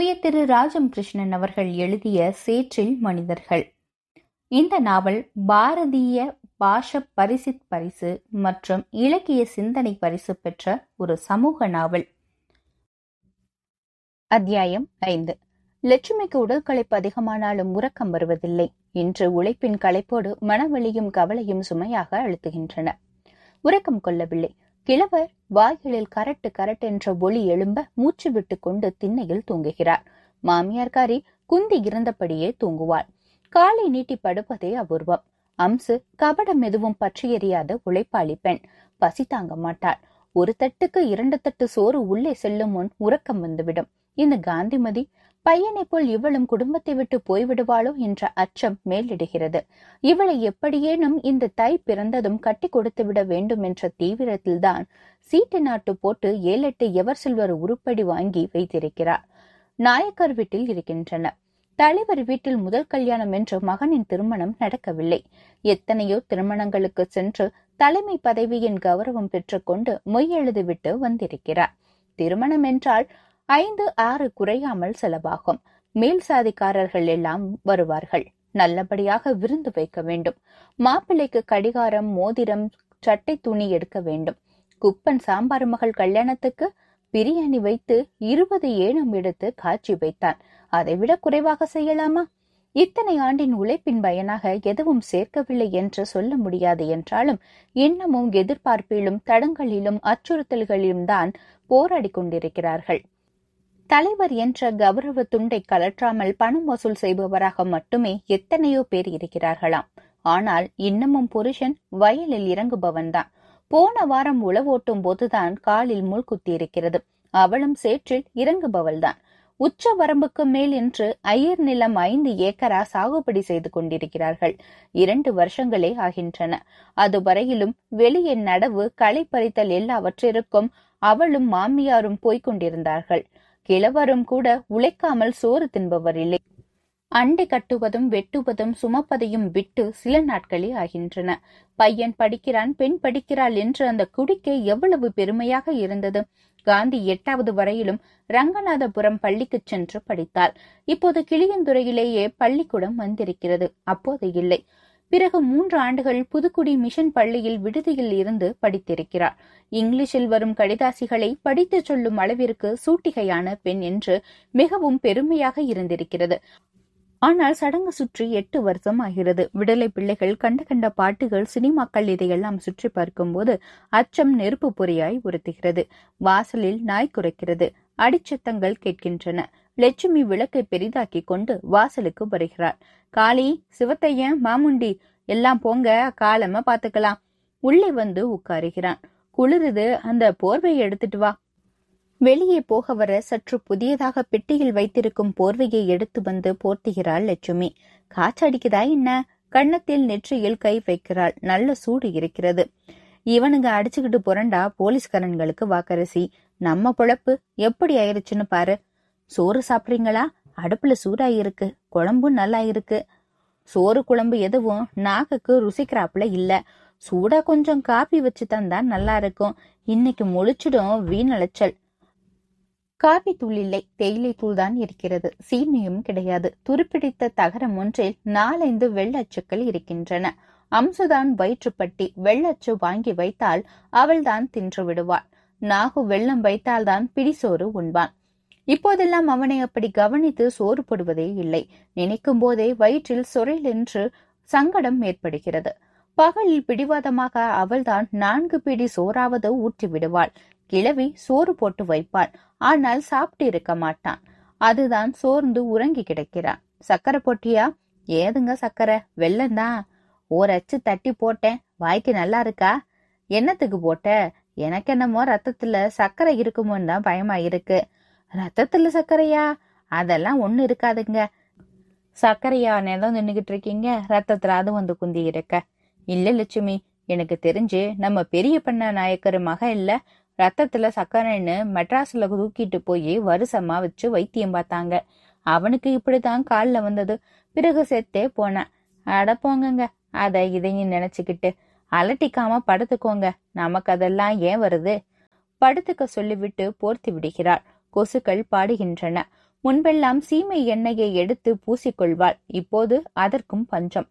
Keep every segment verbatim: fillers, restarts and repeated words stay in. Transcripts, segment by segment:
உய திரு ராஜம் கிருஷ்ணன் அவர்கள் எழுதிய சேற்றில் மனிதர்கள். இந்த நாவல் பாரதிய பாஷ பரிசித் பரிசு மற்றும் இலக்கிய சிந்தனை பரிசு பெற்ற ஒரு சமூக நாவல். அத்தியாயம் ஐந்து. லட்சுமிக்கு உடல் களைப்பு அதிகமானாலும் உறக்கம் வருவதில்லை. இன்று உழைப்பின் களைப்போடு மனவழியும் கவலையும் சுமையாக அழுத்துகின்றன. உறக்கம் கொள்ளவில்லை. கிழவர் வாய்களில் கரட்டு கரட்டு என்ற ஒளி எழும்ப மூச்சு விட்டு கொண்டு திண்ணையில் தூங்குகிறார். மாமியார்காரி குந்தி இருந்தபடியே தூங்குவாள். காலை நீட்டி படுப்பதே அபூர்வம். அம்சு கபடம் எதுவும் பற்றி எறியாத உழைப்பாளி பெண். பசி தாங்க மாட்டாள். ஒரு தட்டுக்கு இரண்டு தட்டு சோறு உள்ளே செல்லும் முன் உறக்கம் வந்துவிடும். இந்த காந்திமதி பையனை போல் இவளும் குடும்பத்தை விட்டு போய்விடுவாளோ என்ற அச்சம் மேலிடுகிறது. இவளை எப்படியேனும் இந்த தை பிறந்ததும் கட்டி கொடுத்து விட வேண்டும் என்ற தீவிரத்தில்தான் சீட்டு நாட்டு போட்டு ஏழெட்டு எவர் சில்வர் உருப்படி வாங்கி வைத்திருக்கிறார். நாயக்கர் வீட்டில் இருக்கின்றன. தலைவர் வீட்டில் முதல் கல்யாணம் என்று மகனின் திருமணம் நடக்கவில்லை. எத்தனையோ திருமணங்களுக்கு சென்று தலைமை பதவியின் கௌரவம் பெற்றுக்கொண்டு மொய் எழுதிவிட்டு வந்திருக்கிறார். திருமணம் என்றால் ஐந்து ஆறு குறையாமல் செலவாகும். மேல் சாதிக்காரர்கள் எல்லாம் வருவார்கள். நல்லபடியாக விருந்து வைக்க வேண்டும். மாப்பிள்ளைக்கு கடிகாரம், மோதிரம், சட்டை துணி எடுக்க வேண்டும். குப்பன் சாம்பார் மகள் கல்யாணத்துக்கு பிரியாணி வைத்து இருபது ஏனம் எடுத்து காட்சி வைத்தான். அதைவிட குறைவாக செய்யலாமா? இத்தனை ஆண்டின் உழைப்பின் பயனாக எதுவும் சேர்க்கவில்லை என்று சொல்ல முடியாது. என்றாலும் இன்னமும் எதிர்பார்ப்பிலும் தடங்களிலும் அச்சுறுத்தல்களிலும் தான் போராடி கொண்டிருக்கிறார்கள். தலைவர் என்ற கௌரவ துண்டை கலற்றாமல் பணம் வசூல் செய்பவராக மட்டுமே எத்தனையோ பேர் இருக்கிறார்களாம். ஆனால் இன்னமும் புருஷன் வயலில் இறங்குபவன் தான். போன வாரம் உழவோட்டும் போதுதான் காலில் முள் குத்தி இருக்கிறது. அவளும் சேற்றில் இறங்குபவள் தான். உச்ச வரம்புக்கு மேல் என்று அயர் நிலம் ஐந்து ஏக்கரா சாகுபடி செய்து கொண்டிருக்கிறார்கள். இரண்டு வருஷங்களே ஆகின்றன. அதுவரையிலும் வெளியே நடவு, களை பறித்தல் எல்லாவற்றிற்கும் அவளும் மாமியாரும் போய்கொண்டிருந்தார்கள். கிழவரும் கூட உழைக்காமல் சோறு தின்பவர் இல்லை. அண்டை கட்டுவதும் வெட்டுவதும் சுமப்பதையும் விட்டு சில நாட்களே ஆகின்றன. பையன் படிக்கிறான், பெண் படிக்கிறாள் என்று அந்த குடிக்கை எவ்வளவு பெருமையாக இருந்தது. காந்தி எட்டாவது வரையிலும் ரங்கநாதபுரம் பள்ளிக்கு சென்று படித்தாள். இப்போது கிளியந்துறையிலேயே பள்ளிக்கூடம் வந்திருக்கிறது. அப்போது இல்லை. பிறகு மூன்று ஆண்டுகள் புதுக்குடி மிஷன் பள்ளியில் விடுதியில் இருந்து படித்திருக்கிறார். இங்கிலீஷில் வரும் கடிதாசிகளை படித்து சொல்லும் அளவிற்கு சூட்டிகையான பெண் என்று மிகவும் பெருமையாக இருந்திருக்கிறது. ஆனால் சடங்கு சுற்றி எட்டு வருஷம் ஆகிறது. விடலை பிள்ளைகள், கண்ட கண்ட பாட்டுகள், சினிமாக்கள் இதையெல்லாம் சுற்றி பார்க்கும் போது அச்சம் நெருப்பு பொறியாய் உறுத்துகிறது. வாசலில் நாய் குறைக்கிறது. அடிச்சத்தங்கள் கேட்கின்றன. லட்சுமி விளக்கை பெரிதாக்கி கொண்டு வாசலுக்கு வருகிறார். காளி, சிவத்தையன், மாமுண்டி எல்லாம் போங்க, காலமா பாத்துக்கலாம். உள்ளே வந்து உட்காருகிறான். குளிருது, அந்த போர்வையை எடுத்துட்டு வா. வெளியே போக வர சற்று புதியதாக பெட்டியில் வைத்திருக்கும் போர்வையை எடுத்து வந்து போர்த்துகிறாள் லட்சுமி. காச்சடிக்குதா என்ன? கன்னத்தில் நெற்றியில் கை வைக்கிறாள். நல்ல சூடு இருக்கிறது. இவனுங்க அடிச்சுக்கிட்டு புரண்டா போலீஸ்காரன்களுக்கு வாக்கரசி. நம்ம பொழப்பு எப்படி ஆயிருச்சுன்னு பாரு. சோறு சாப்பிட்றீங்களா? அடுப்புல சூடாயிருக்கு. குழம்பும் நல்லா இருக்கு. சோறு குழம்பு எதுவும் நாக்குக்கு ருசிக்கிறாப்புல இல்ல. சூடா கொஞ்சம் காப்பி வச்சு தந்தா நல்லா இருக்கும். இன்னைக்கு முழிச்சிடும் வீணலைச்சல். காபி தூள் இல்லை, தேயிலை தூள் தான் இருக்கிறது. சீனியும் கிடையாது. துருப்பிடித்த தகரம் ஒன்றில் நாலந்து வெள்ளச்சுக்கள் இருக்கின்றன. அம்சுதான் வயிற்றுப்பட்டி. வெள்ளச்சு வாங்கி வைத்தால் அவள்தான் தின்று விடுவாள். நாகு வெள்ளம் வைத்தால் தான் பிடிசோறு உண்பான். இப்போதெல்லாம் அவனை அப்படி கவனித்து சோறு போடுவதே இல்லை. நினைக்கும் போதே வயிற்றில் சொரையில் என்று சங்கடம் ஏற்படுகிறது. பகலில் பிடிவாதமாக அவள்தான் நான்கு பிடி சோறாவது ஊற்றி விடுவாள். கிழவி சோறு போட்டு வைப்பாள். ஆனால் சாப்பிட்டு இருக்க மாட்டான். அதுதான் சோர்ந்து உறங்கி கிடக்கிறான். சக்கரை போட்டியா? ஏதுங்க சக்கரை? வெள்ளந்தான். ஓர் அச்சு தட்டி போட்டேன். வாய்க்கு நல்லா இருக்கா? என்னத்துக்கு போட்ட? எனக்கு என்னமோ ரத்தத்துல சக்கரை இருக்குமோன்னு தான் பயமா இருக்கு. ரத்தத்துல சக்கரையா? அதெல்லாம் ஒண்ணு இருக்காதுங்க. சக்கரையா நேரம் நின்னுகிட்டு இருக்கீங்க, ரத்தத்துல அது வந்து குந்தி இருக்க. இல்ல லட்சுமி, எனக்கு தெரிஞ்சு நம்ம பெரிய பண்ண நாயக்கருமாக இல்ல ரத்தத்துல சக்கரைன்னு மெட்ராஸ்ல தூக்கிட்டு போய் வருஷமா வச்சு வைத்தியம் பார்த்தாங்க. அவனுக்கு இப்படித்தான் காலில் வந்தது. பிறகு செத்தே போனான். அடப்போங்க, அதை இதையும் நினைச்சுக்கிட்டு அலட்டிக்காம படுத்துக்கோங்க. நமக்கு அதெல்லாம் ஏன் வருது? படுத்துக்க சொல்லிவிட்டு போர்த்தி விடுகிறாள். கொசுக்கள் பாடுகின்றன. முன்பெல்லாம் சீமை எண்ணெயை எடுத்து பூசிக்கொள்வாள். இப்போது அதற்கும் பஞ்சம்.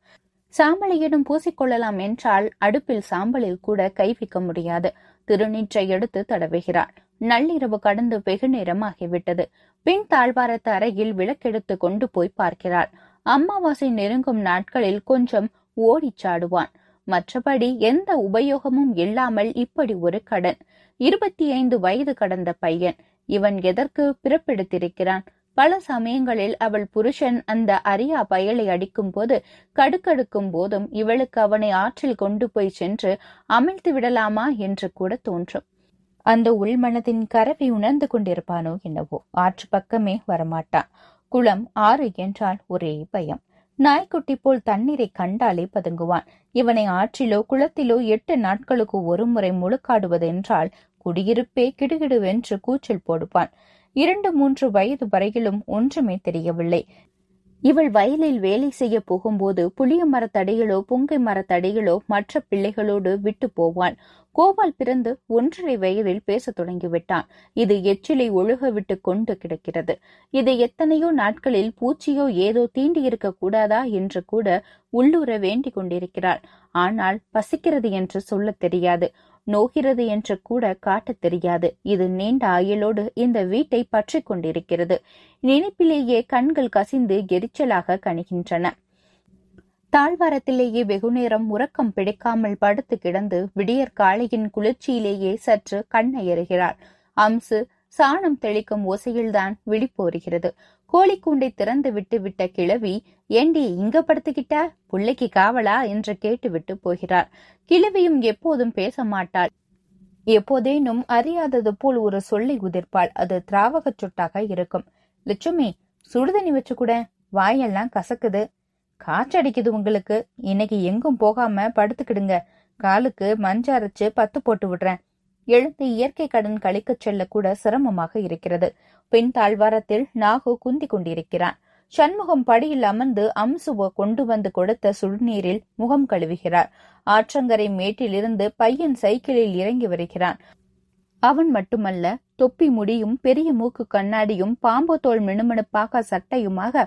சாம்பலையிடம் பூசிக்கொள்ளலாம் என்றால் அடுப்பில் சாம்பலில் கூட கை வைக்க முடியாது. திருநீற்றை எடுத்து தடவுகிறாள். நள்ளிரவு கடந்து வெகு நேரமாகிவிட்டது. பின் தாழ்வாரத்து அறையில் விளக்கெடுத்து கொண்டு போய் பார்க்கிறாள். அம்மாவாசை நெருங்கும் நாட்களில் கொஞ்சம் ஓடிச்சாடுவான். மற்றபடி எந்த உபயோகமும் இல்லாமல் இப்படி ஒரு கடன். இருபத்தி ஐந்து வயது கடந்த பையன். இவன் எதற்கு பிறப்பெடுத்திருக்கிறான்? பல சமயங்களில் அவள் புருஷன் அந்த அரியா பயலை அடிக்கும் போது கடுக்கடுக்கும் போதும் இவளுக்கு அவனை ஆற்றில் கொண்டு போய் சென்று அமிழ்த்து விடலாமா என்று கூட தோன்றும். அந்த உள்மனதின் கரவை உணர்ந்து கொண்டிருப்பானோ என்னவோ. ஆற்று பக்கமே வரமாட்டான். குளம் ஆறு என்றால் ஒரே பயம். நாய்க்குட்டி போல் தண்ணீரை கண்டாலே பதுங்குவான். இவனை ஆற்றிலோ குளத்திலோ எட்டு நாட்களுக்கு ஒரு முறை முழுக்காடுவதென்றால் குடியிருப்பே கிடுகிடுவென்று கூச்சல் போடுவான். இரண்டு மூன்று வயது வரையிலும் ஒன்றுமே தெரியவில்லை. இவள் வயலில் வேலை செய்ய போகும்போது புளிய மரத்தடிகளோ புங்கை மரத்தடிகளோ மற்ற பிள்ளைகளோடு விட்டு போவான். கோபால் பிறந்து ஒன்றரை வயதில் பேச தொடங்கிவிட்டான். இது எச்சிலை ஒழுக விட்டு கொண்டு கிடக்கிறது. இது எத்தனையோ நாட்களில் பூச்சியோ ஏதோ தீண்டியிருக்க கூடாதா என்று கூட உள்ளூர வேண்டிக் கொண்டிருக்கிறாள். ஆனால் பசிக்கிறது என்று சொல்ல தெரியாது, நோகிறது என்று கூட காட்ட தெரியாது. இது நீண்ட ஆயலோடு இந்த வீட்டை பற்றி கொண்டிருக்கிறது. நினைப்பிலேயே கண்கள் கசிந்து எரிச்சலாக கணிகின்றன. தாழ்வாரத்திலேயே வெகுநேரம் உறக்கம் பிடிக்காமல் படுத்து கிடந்து விடியற் காலையின் குளிர்ச்சியிலேயே சற்று கண்ணயறுகிறாள். அம்சு சாணம் தெளிக்கும் ஓசையில்தான் விழிப்போறுகிறது. கோழிக்கூண்டை திறந்து விட்டு விட்ட கிழவி, "ஏண்டி இங்க படுத்துக்கிட்ட? புள்ளைக்கு காவலா?" என்று கேட்டுவிட்டு போகிறார். கிழவியும் எப்போதும் பேச மாட்டாள். எப்போதேனும் அறியாதது போல் ஒரு சொல்லை உதிர்ப்பாள். அது திராவக சொட்டாக இருக்கும். "லட்சுமி, சுடுதண்ணி வச்சு கூட, வாயெல்லாம் கசக்குது." "காற்றடிக்குது உங்களுக்கு. இன்னைக்கு எங்கும் போகாம படுத்துக்கிடுங்க. காலுக்கு மஞ்சரைச்சு பத்து போட்டு விடுறேன். எழுந்து இயற்கை கடன் கழிக்க செல்ல கூட சிரமமாக இருக்கிறது." பின் தாழ்வாரத்தில் நாகு குந்தி கொண்டிருக்கிறான். சண்முகம் படியில் அமர்ந்து அம்சுவ கொண்டு வந்து கொடுத்த சுடுநீரில் முகம் கழுவுகிறார். ஆற்றங்கரை மேட்டிலிருந்து பையன் சைக்கிளில் இறங்கி வருகிறான். அவன் மட்டுமல்ல, தொப்பி முடியும் பெரிய மூக்கு கண்ணாடியும் பாம்பு தோல் மினுமினுப்பாக சட்டையுமாக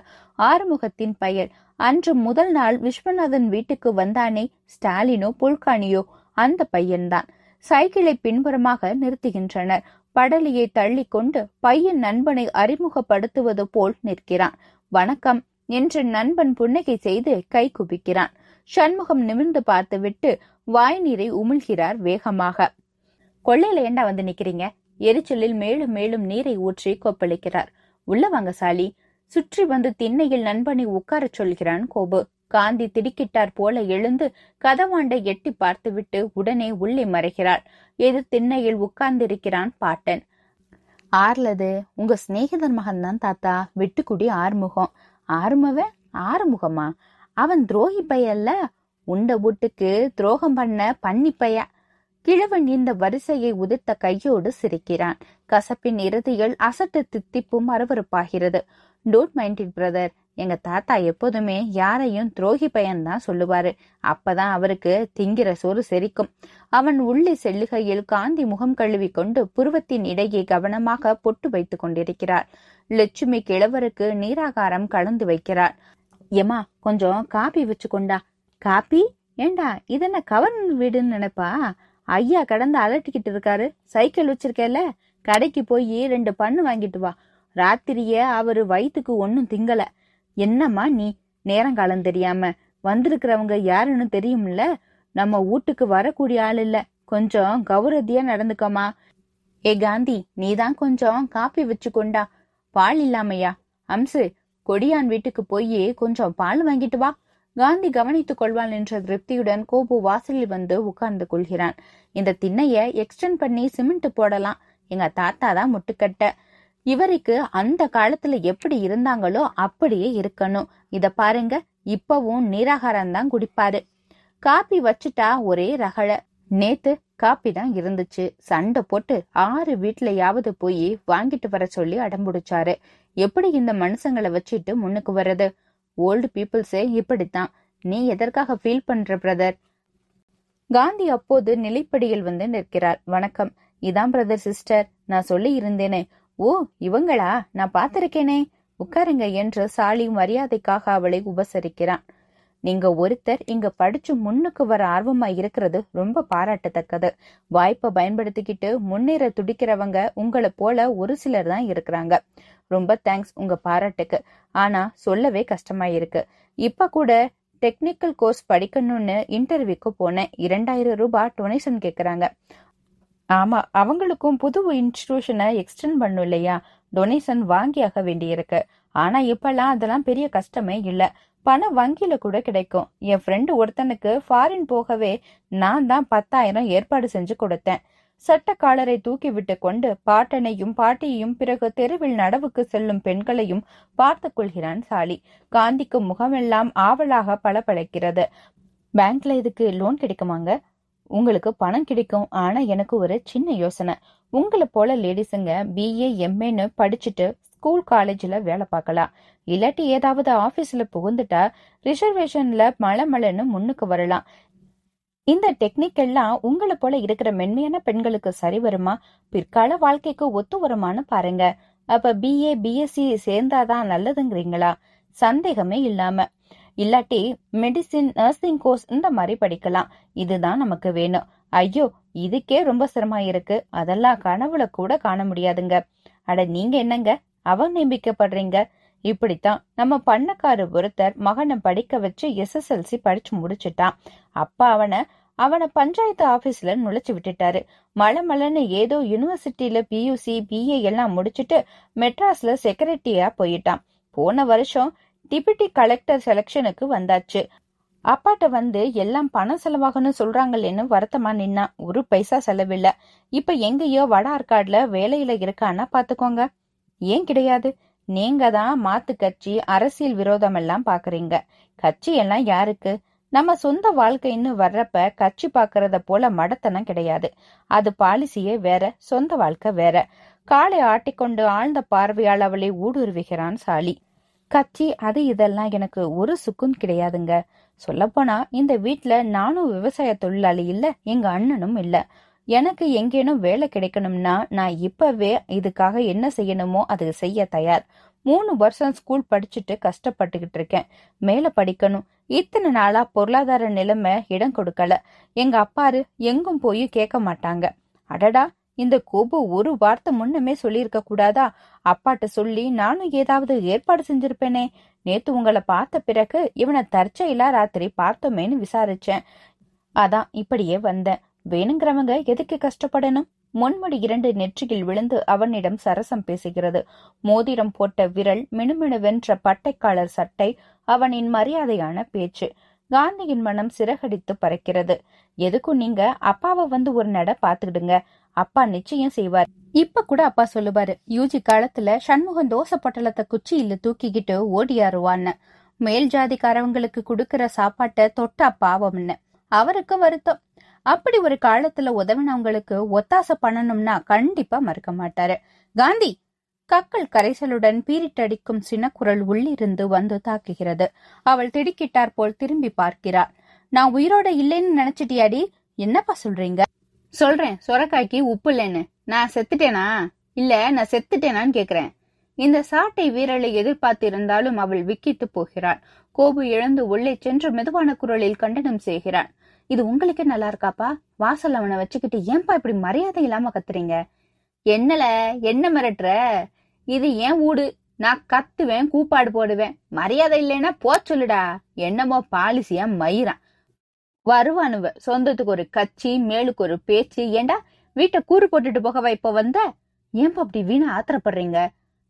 ஆறுமுகத்தின் பயல். அன்று முதல் நாள் விஸ்வநாதன் வீட்டுக்கு வந்தானே ஸ்டாலினோ புல்கானியோ அந்த பையன்தான். சைக்கிளை பின்புறமாக நிறுத்துகின்றனர். படலியை தள்ளி கொண்டு பையன் நண்பனை அறிமுகப்படுத்துவது போல் நிற்கிறான். "வணக்கம்" என்று நண்பன் புன்னகை செய்து கை குபிக்கிறான். சண்முகம் நிமிர்ந்து பார்த்துவிட்டு வாய் நீரை உமிழ்கிறார் வேகமாக. "கொள்ளையில ஏண்டா வந்து நிக்கிறீங்க?" எரிச்சலில் மேலும் மேலும் நீரை ஊற்றி கொப்பளிக்கிறார். "உள்ள வாங்க சாலி." சுற்றி வந்து திண்ணையில் நண்பனை உட்கார சொல்கிறான் கோபு. காந்தி திடுக்கிட்டார் போல எழுந்து கதவாண்டை எட்டி பார்த்துவிட்டு உடனே உள்ளே மறைகிறாள். எதிர் திண்ணையில் உட்கார்ந்திருக்கிறான் பாட்டன். "ஆர்லது உங்க சிநேகிதர் மகன்தான் தாத்தா, வெட்டுக்குடி ஆறுமுகம்." "ஆறுமுகன்? ஆறுமுகமா? அவன் துரோகி பையல்ல?" "உண்ட வீட்டுக்கு துரோகம் பண்ண பண்ணி பைய." கிழவன் இந்த வரிசையை உதிர்த்த கையோடு சிரிக்கிறான். கசப்பின் இறுதியில் அசட்டு தித்திப்பும் அருவறுப்பாகிறது. "Don't mind it brother. எங்க தாத்தா எப்போதுமே யாரையும் துரோகி பையன் தான் சொல்லுவாரு. அப்பதான் அவருக்கு திங்கிற சோறு செரிக்கும்." அவன் உள்ளே செல்லுகையில் காந்தி முகம் கழுவி கொண்டு புருவத்தின் இடையே கவனமாக பொட்டு வைத்து கொண்டிருக்கிறார். லட்சுமி கிழவருக்கு நீராகாரம் கலந்து வைக்கிறார். "எம்மா, கொஞ்சம் காபி வச்சு கொண்டா." "காபி? ஏண்டா, இதென்ன கவர்னர் வீடுன்னு நினைப்பா? ஐயா கடந்து அலட்டிக்கிட்டு இருக்காரு. சைக்கிள் வச்சிருக்கல, கடைக்கு போய் ரெண்டு பண்ணு வாங்கிட்டு வா. ராத்திரிய அவரு வயிற்றுக்கு ஒன்னும் திங்கல." "என்னம்மா நீ, நேரங்காலம் தெரியாம வந்திருக்கிறவங்க யாருன்னு தெரியும்ல. நம்ம வீட்டுக்கு வரக்கூடிய ஆள் இல்ல, கொஞ்சம் கௌரதியா நடந்துக்கோமா." "ஏ காந்தி, நீதான் கொஞ்சம் காப்பி வச்சு கொண்டா." "பால் இல்லாமையா? அம்சு, கொடியான் வீட்டுக்கு போய் கொஞ்சம் பால் வாங்கிட்டு வா." காந்தி கவனித்துக் கொள்வாள் என்ற திருப்தியுடன் கோபு வாசலில் வந்து உட்கார்ந்து கொள்கிறான். "இந்த திண்ணைய எக்ஸ்டெண்ட் பண்ணி சிமெண்ட் போடலாம். எங்க தாத்தாதான் முட்டுக்கட்ட. இவருக்கு அந்த காலத்துல எப்படி இருந்தாங்களோ அப்படியே இருக்கணும். இத பாருங்க, இப்பவும் நீராகாரம் தான் குடிப்பாரு." "காப்பி வச்சுட்டா ஒரே ரகல. நேத்து காப்பி தான் இருந்துச்சு. சண்டை போட்டு ஆறு வீட்லயாவது போய் வாங்கிட்டு வர சொல்லி அடம்புடிச்சாரு. எப்படி இந்த மனுஷங்களை வச்சுட்டு முன்னுக்கு வர்றது? ஓல்டு பீப்புள்ஸே இப்படித்தான். நீ எதற்காக ஃபீல் பண்ற பிரதர்?" காந்தி அப்போது நிலைப்படியில் வந்து நிற்கிறார். "வணக்கம். இதான் பிரதர் சிஸ்டர், நான் சொல்லி இருந்தேனே." "ஓ, இவங்களா? நான் பாத்திருக்கேனே." உட்காருங்க என்று சாலி மரியாதைக்காக அவளை உபசரிக்கிறான். நீங்க ஒருத்தர் இங்க படிச்சு முன்னுக்கு வர ஆர்வமா இருக்கிறது ரொம்ப பாராட்டத்தக்கது. வாய்ப்பை பயன்படுத்திக்கிட்டு முன்னேற துடிக்கிறவங்க உங்களை போல ஒரு சிலர் தான் இருக்கிறாங்க. ரொம்ப தேங்க்ஸ் உங்க பாராட்டுக்கு. ஆனா சொல்லவே கஷ்டமாயிருக்கு. இப்ப கூட டெக்னிக்கல் கோர்ஸ் படிக்கணும்னு இன்டர்வியூக்கு போனேன். இரண்டாயிரம் ரூபாய் டொனேஷன் கேட்கறாங்க. ஆமா, அவங்களுக்கும் புது இன்ஸ்டிடியூஷனை எக்ஸ்டெண்ட் பண்ணும் இல்லையா, டொனேஷன் வாங்கியாக வேண்டியிருக்கு. ஆனா இப்பெல்லாம் அதெல்லாம் பெரிய கஷ்டமே இல்லை. பணம் வங்கியில கூட கிடைக்கும். என் ஃப்ரெண்டு ஒருத்தனுக்கு ஃபாரின் போகவே நான் தான் பத்தாயிரம் ஏற்பாடு செஞ்சு கொடுத்தேன். சட்ட காலரை தூக்கி விட்டு கொண்டு பாட்டனையும் பாட்டியையும் பிறகு தெருவில் நடவுக்கு செல்லும் பெண்களையும் பார்த்து கொள்கிறான் சாலி. காந்திக்கு முகமெல்லாம் ஆவலாக பளபளக்கிறது. பேங்க்ல இதுக்கு லோன் கிடைக்குமாங்க? உங்களுக்கு பணம் கிடைக்கும். ஆனா எனக்கு ஒரு சின்ன யோசனை. உங்களை போல லேடிஸுங்க பிஏ எம்ஏன்னு படிச்சுட்டு ஸ்கூல் காலேஜ்ல வேலை பார்க்கலாம். இல்லாட்டி ஏதாவது ஆபீஸ்ல புகுந்துட்டா ரிசர்வேஷன்ல மலமலன்னு முன்னுக்கு வரலாம். இந்த டெக்னிக் எல்லாம் உங்களை போல இருக்கிற மென்மையான பெண்களுக்கு சரி வருமா? பிற்கால வாழ்க்கைக்கு ஒத்து வருமானு பாருங்க. அப்ப பிஏ பிஎஸ்சி சேர்ந்தாதான் நல்லதுங்கிறீங்களா? சந்தேகமே இல்லாம. இல்லாட்டி மெடிசின், நர்சிங் கோர்ஸ் இந்த மாதிரி படிக்கலாம். இதுதான் நமக்கு வேணும். ஐயோ, இதுக்கே ரொம்ப சிரமாயிருக்கு. அதெல்லாம் கனவுல கூட காண முடியாதுங்க. அட நீங்க என்னங்க அவநம்பிக்கப்படுறீங்க? இப்படித்தான் நம்ம பண்ணக்காரு ஒருத்தர் மகனை படிக்க வச்சு எஸ்எஸ்எல்சி படிச்சு முடிச்சுட்டான். அப்பா அவனை அவனை பஞ்சாயத்து ஆபீஸ்ல நுழைச்சு விட்டுட்டாரு. மலமலன்னு ஏதோ யூனிவர்சிட்டியில பியூசி பிஏ எல்லாம் முடிச்சுட்டு மெட்ராஸ்ல செக்ரட்டரியா போயிட்டான். போன வருஷம் டிபிடி கலெக்டர் செலக்ஷனுக்கு வந்தாச்சு. அப்பாட்ட வந்து எல்லாம் பணம் செலவாகணும் சொல்றாங்களேன்னு வருத்தமா நின்னா. ஒரு பைசா செலவில்ல. இப்ப எங்கேயோ வட ஆற்காடுல வேலையில இருக்கான்னா பாத்துக்கோங்க. ஏன் கிடையாது? நீங்க தான் மாத்து கட்சி, அரசியல் விரோதம் எல்லாம் பாக்குறீங்க. கட்சி எல்லாம் யாருக்கு? நம்ம சொந்த வாழ்க்கைன்னு வர்றப்ப கட்சி பாக்குறத போல மடத்தனம் கிடையாது. அது பாலிசியே வேற, சொந்த வாழ்க்கை வேற. காலை ஆட்டிக்கொண்டு ஆழ்ந்த பார்வையால் அவளை ஊடுருவுகிறான் சாலி. கட்சி அது இதெல்லாம் எனக்கு ஒரு சுக்கும் கிடையாதுங்க. சொல்லப்போனா இந்த வீட்டுல நானும் விவசாய தொழிலாளி இல்ல, எங்க அண்ணனும் இல்ல. எனக்கு எங்கேனும் வேலை கிடைக்கணும்னா நான் இப்பவே இதுக்காக என்ன செய்யணுமோ அது செய்ய தயார். மூணு வருஷம் ஸ்கூல் படிச்சுட்டு கஷ்டப்பட்டுக்கிட்டு இருக்கேன். மேல படிக்கணும். இத்தனை நாளா பொருளாதார நிலைமை இடம் கொடுக்கல. எங்க அப்பாரு எங்கும் போய் கேட்க மாட்டாங்க. அடடா, இந்த கோபம் ஒரு வார்த்தை முன்னமே சொல்லியிருக்க கூடாதா? அப்பாட்ட சொல்லி நானும் ஏதாவது ஏற்பாடு செஞ்சிருப்பேனே. நேத்து உங்களை பார்த்த பிறகு இவனை தற்செயலா ராத்திரி பார்த்தோமேன்னு விசாரிச்சேன். அதான் இப்படியே வந்தேன். வேணுங்கிறவங்க எதுக்கு கஷ்டப்படணும்? முன்மடி இரண்டு நெற்றியில் விழுந்து அவனிடம் சரசம் பேசுகிறது. மோதிரம் போட்ட விரல், மினுமினுவென்ற பட்டைக்காலர் சட்டை, அவனின் மரியாதையான பேச்சு. காந்தியின் மனம் சிறகடித்து பறக்கிறது. எதுக்கும் நீங்க அப்பாவை வந்து ஒரு நட பாத்துக்கிடுங்க. அப்பா நிச்சயம் செய்வார். இப்ப கூட அப்பா சொல்லுவாரு, யூஜி காலத்துல சண்முகம் தோசை பொட்டலத்தை குச்சியில தூக்கிக்கிட்டு ஓடியாருவான்னு. மேல் ஜாதிக்காரவங்களுக்கு கொடுக்கற சாப்பாட்ட தொட்டா பாவம்னு அவருக்கு வருத்தம். அப்படி ஒரு காலத்துல உதவினவங்களுக்கு ஒத்தாசை பண்ணணும்னா கண்டிப்பா மறுக்க மாட்டாரு. காந்தி! கக்கல் கரைசலுடன் பீரிட்டடிக்கும் சினக்குரல் உள்ளிருந்து வந்து தாக்குகிறது. அவள் திடுக்கிட்டார் போல் திரும்பி பார்க்கிறார். நான் உயிரோட இல்லைன்னு நினைச்சிட்டியாடி? என்னப்பா சொல்றீங்க? சொல்றேன், சொரக்காய்க்கு உப்பு இல்லைன்னு. நான் செத்துட்டேனா? இல்ல, நான் செத்துட்டேனான்னு கேக்குறேன். இந்த சாட்டை வீரலை எதிர்பார்த்திருந்தாலும் அவள் விக்கித்து போகிறாள். கோபு எழுந்து உள்ளே சென்று மெதுவான குரலில் கண்டனம் செய்கிறாள். இது உங்களுக்கே நல்லா இருக்காப்பா? வாசல் அவனை வச்சுக்கிட்டு ஏன்பா இப்படி மரியாதை இல்லாம கத்துறீங்க? என்னல என்ன மிரட்டுற? இது ஏன் ஊடு. நான் கத்துவேன், கூப்பாடு போடுவேன். மரியாதை இல்லைன்னா போ சொல்லுடா. என்னமோ பாலிசியா மயிரான் வருவானுவ. சொந்தத்துக்கு ஒரு கட்சி, மேலுக்கு ஒரு பேச்சு. ஏண்டா வீட்டை கூறு போட்டுட்டு போகவா இப்ப வந்த? ஏன்பா அப்படி வீணா ஆத்திரப்படுறீங்க?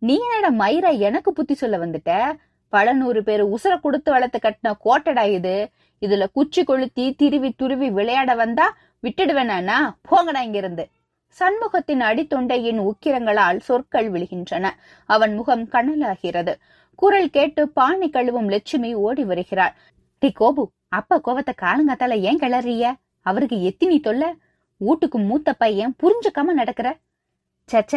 நீ என்னடா மயிரா எனக்கு புத்தி சொல்ல வந்துட்ட? பல நூறு பேரு உசுர கொடுத்து வளர்த்து கட்டின கோட்டடா இது. இதுல குச்சி கொளுத்தி திருவி துருவி விளையாட வந்தா விட்டுடுவேனா? போங்கடா இங்கிருந்து. சண்முகத்தின் அடித்தொண்டையின் உக்கிரங்களால் சொற்கள் விழுகின்றன. அவன் முகம் கனலாகிறது. குரல் கேட்டு பானை கழுவும் லட்சுமி ஓடி வருகிறாள். டி கோபு, அப்பா கோவத்தை காலங்காத்தால ஏன் கிளறிய? அவருக்கு எத்தினி தொல்ல. வீட்டுக்கு மூத்த பையன், புரிஞ்சுக்காம நடக்கிற. சச்ச,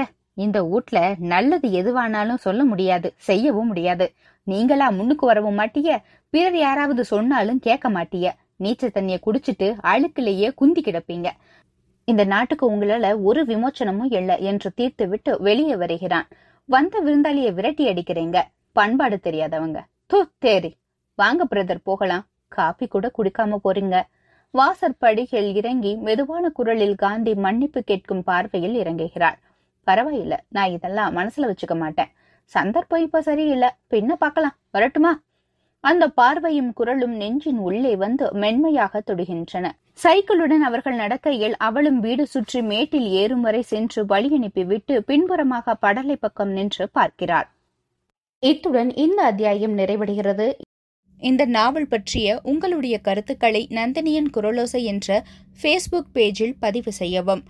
இந்த வீட்டுல நல்லது எதுவானாலும் சொல்ல முடியாது, செய்யவும் முடியாது. நீங்களா முன்னுக்கு வரவும் மாட்டிய, பிறர் யாராவது சொன்னாலும் கேட்க மாட்டிய. நீச்ச தண்ணிய குடிச்சிட்டு அழுக்கிலேயே குந்தி கிடப்பீங்க. இந்த நாட்டுக்கு உங்களால ஒரு விமோச்சனமும் இல்லை என்று தீர்த்து விட்டு வெளியே வருகிறான். வந்த விருந்தாளியை விரட்டி அடிக்கிறீங்க. பண்பாடு தெரியாதவங்க. தூ தேரி, வாங்க பிரதர் போகலாம், காபி கூட குடிக்காம போறீங்க. வாசற்படிகள் இறங்கி மெதுவான குரலில் காந்தி மன்னிப்பு கேட்கும் பார்வையில் இறங்குகிறாள். பரவாயில்ல, நான் இதெல்லாம் மனசுல வச்சுக்க மாட்டேன். சந்தர்ப்பம் இப்ப சரியில்லை, பின்ன பாக்கலாம், வரட்டுமா? அந்த பார்வையும் குரலும் நெஞ்சின் உள்ளே வந்து மென்மையாக தொடுகின்றன. சைக்கிளுடன் அவர்கள் நடக்கையில் அவளும் வீடு சுற்றி மேட்டில் ஏறும் வரை சென்று வழி அனுப்பி விட்டு பின்புறமாக படலை பக்கம் நின்று பார்க்கிறாள். இத்துடன் இந்த அத்தியாயம் நிறைவடைகிறது. இந்த நாவல் பற்றிய உங்களுடைய கருத்துக்களை நந்தினியின் குரலோசை என்ற ஃபேஸ்புக் பேஜில் பதிவு செய்யவும்.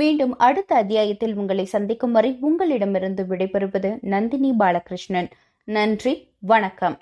மீண்டும் அடுத்த அத்தியாயத்தில் உங்களை சந்திக்கும் வரை உங்களிடமிருந்து விடைபெறுவது நந்தினி பாலகிருஷ்ணன். நன்றி, வணக்கம்.